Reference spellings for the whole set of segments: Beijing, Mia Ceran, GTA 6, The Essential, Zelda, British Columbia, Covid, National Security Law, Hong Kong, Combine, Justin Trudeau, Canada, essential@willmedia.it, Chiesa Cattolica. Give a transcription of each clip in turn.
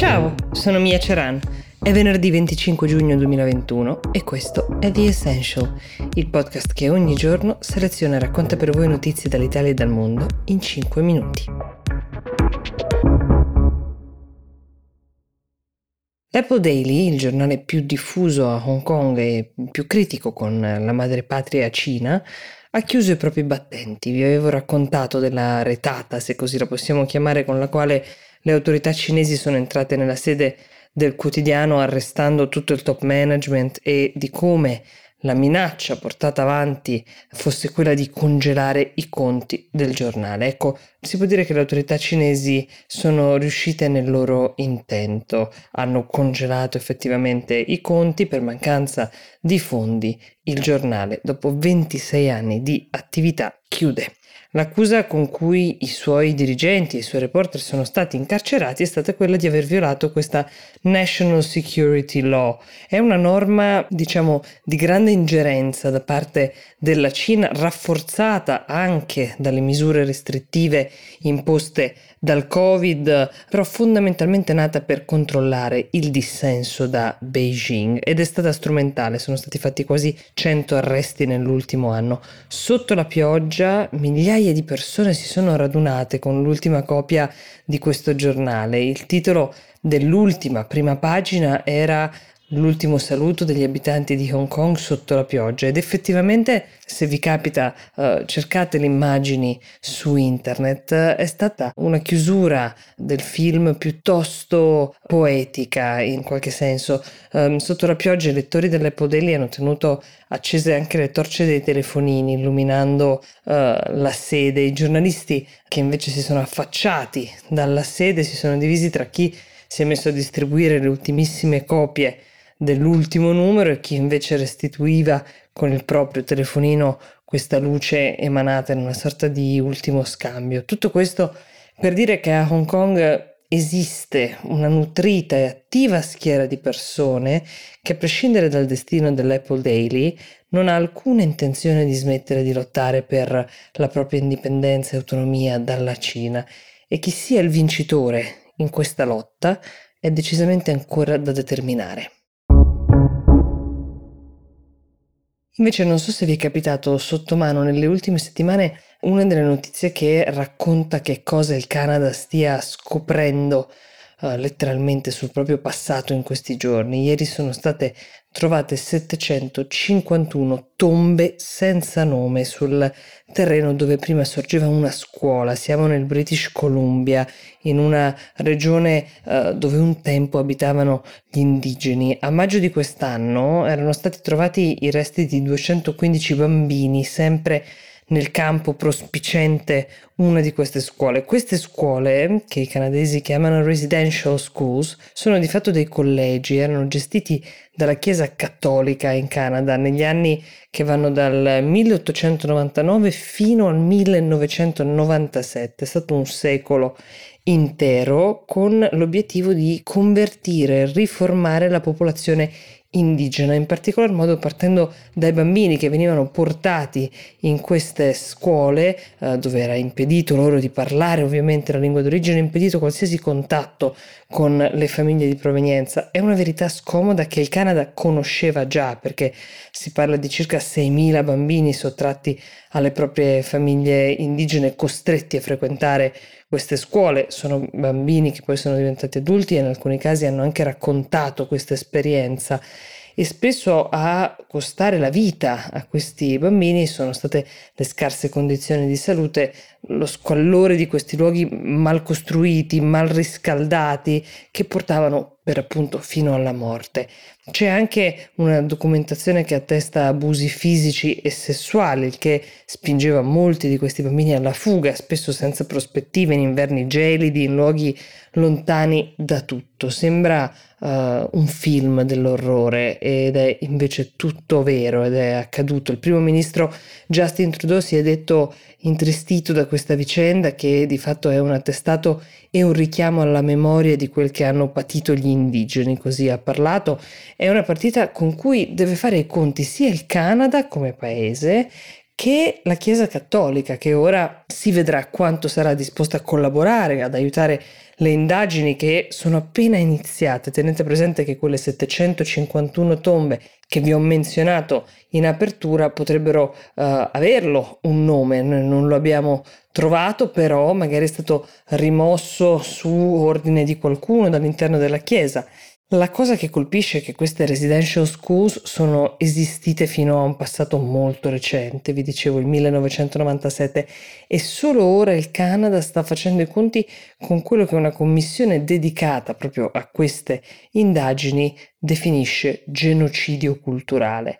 Ciao, sono Mia Ceran. È venerdì 25 giugno 2021 e questo è The Essential, il podcast che ogni giorno seleziona e racconta per voi notizie dall'Italia e dal mondo in 5 minuti. L'Apple Daily, il giornale più diffuso a Hong Kong e più critico con la madrepatria Cina, ha chiuso i propri battenti. Vi avevo raccontato della retata, se così la possiamo chiamare, con la quale le autorità cinesi sono entrate nella sede del quotidiano arrestando tutto il top management e di come la minaccia portata avanti fosse quella di congelare i conti del giornale. Ecco, si può dire che le autorità cinesi sono riuscite nel loro intento, hanno congelato effettivamente i conti per mancanza di fondi. Il giornale, dopo 26 anni di attività, chiude. L'accusa con cui i suoi dirigenti e i suoi reporter sono stati incarcerati è stata quella di aver violato questa National Security Law. È una norma, di grande ingerenza da parte della Cina, rafforzata anche dalle misure restrittive imposte dal Covid, però fondamentalmente nata per controllare il dissenso da Beijing ed è stata strumentale. Sono stati fatti quasi 100 arresti nell'ultimo anno. Sotto la pioggia, migliaia di persone si sono radunate con l'ultima copia di questo giornale. Il titolo dell'ultima prima pagina era l'ultimo saluto degli abitanti di Hong Kong sotto la pioggia, ed effettivamente, se vi capita, cercate le immagini su internet. È stata una chiusura del film piuttosto poetica in qualche senso. Sotto la pioggia i lettori dell'Apple Daily hanno tenuto accese anche le torce dei telefonini illuminando la sede. I giornalisti che invece si sono affacciati dalla sede si sono divisi tra chi si è messo a distribuire le ultimissime copie dell'ultimo numero e chi invece restituiva con il proprio telefonino questa luce emanata in una sorta di ultimo scambio. Tutto questo per dire che a Hong Kong esiste una nutrita e attiva schiera di persone che, a prescindere dal destino dell'Apple Daily, non ha alcuna intenzione di smettere di lottare per la propria indipendenza e autonomia dalla Cina, e chi sia il vincitore in questa lotta è decisamente ancora da determinare. Invece non so se vi è capitato sotto mano nelle ultime settimane una delle notizie che racconta che cosa il Canada stia scoprendo letteralmente sul proprio passato in questi giorni. Ieri sono state trovate 751 tombe senza nome sul terreno dove prima sorgeva una scuola. Siamo nel British Columbia, in una regione dove un tempo abitavano gli indigeni. A maggio di quest'anno erano stati trovati i resti di 215 bambini, sempre nel campo prospiciente una di queste scuole. Queste scuole, che i canadesi chiamano residential schools, sono di fatto dei collegi, erano gestiti dalla Chiesa Cattolica in Canada negli anni che vanno dal 1899 fino al 1997, è stato un secolo intero con l'obiettivo di convertire e riformare la popolazione indigena, in particolar modo partendo dai bambini che venivano portati in queste scuole dove era impedito loro di parlare ovviamente la lingua d'origine, impedito qualsiasi contatto con le famiglie di provenienza. È una verità scomoda che il Canada conosceva già, perché si parla di circa 6.000 bambini sottratti alle proprie famiglie indigene, costretti a frequentare queste scuole. Sono bambini che poi sono diventati adulti e in alcuni casi hanno anche raccontato questa esperienza, e spesso a costare la vita a questi bambini sono state le scarse condizioni di salute, lo squallore di questi luoghi mal costruiti, mal riscaldati, che portavano per appunto fino alla morte. C'è anche una documentazione che attesta abusi fisici e sessuali, il che spingeva molti di questi bambini alla fuga, spesso senza prospettive, in inverni gelidi, in luoghi lontani da tutto. Sembra un film dell'orrore ed è invece tutto vero ed è accaduto. Il primo ministro Justin Trudeau si è detto intristito da questa vicenda, che di fatto è un attestato e un richiamo alla memoria di quel che hanno patito gli indigeni, così ha parlato. È una partita con cui deve fare i conti sia il Canada come paese che la Chiesa Cattolica, che ora si vedrà quanto sarà disposta a collaborare, ad aiutare le indagini che sono appena iniziate. Tenete presente che quelle 751 tombe che vi ho menzionato in apertura potrebbero averlo un nome, noi non lo abbiamo trovato, però magari è stato rimosso su ordine di qualcuno dall'interno della Chiesa. La cosa che colpisce è che queste residential schools sono esistite fino a un passato molto recente, vi dicevo il 1997, e solo ora il Canada sta facendo i conti con quello che una commissione dedicata proprio a queste indagini definisce genocidio culturale.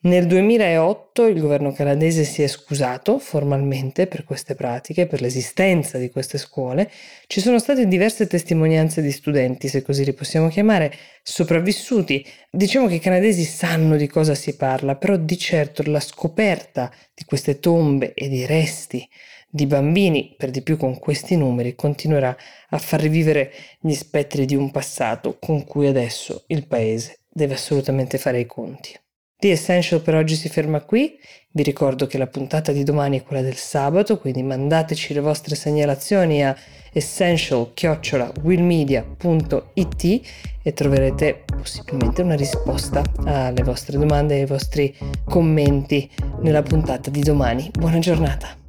Nel 2008 il governo canadese si è scusato formalmente per queste pratiche, per l'esistenza di queste scuole. Ci sono state diverse testimonianze di studenti, se così li possiamo chiamare, sopravvissuti. Diciamo che i canadesi sanno di cosa si parla, però di certo la scoperta di queste tombe e di resti di bambini, per di più con questi numeri, continuerà a far rivivere gli spettri di un passato con cui adesso il paese deve assolutamente fare i conti. The Essential per oggi si ferma qui, vi ricordo che la puntata di domani è quella del sabato, quindi mandateci le vostre segnalazioni a essential@willmedia.it e troverete possibilmente una risposta alle vostre domande e ai vostri commenti nella puntata di domani. Buona giornata!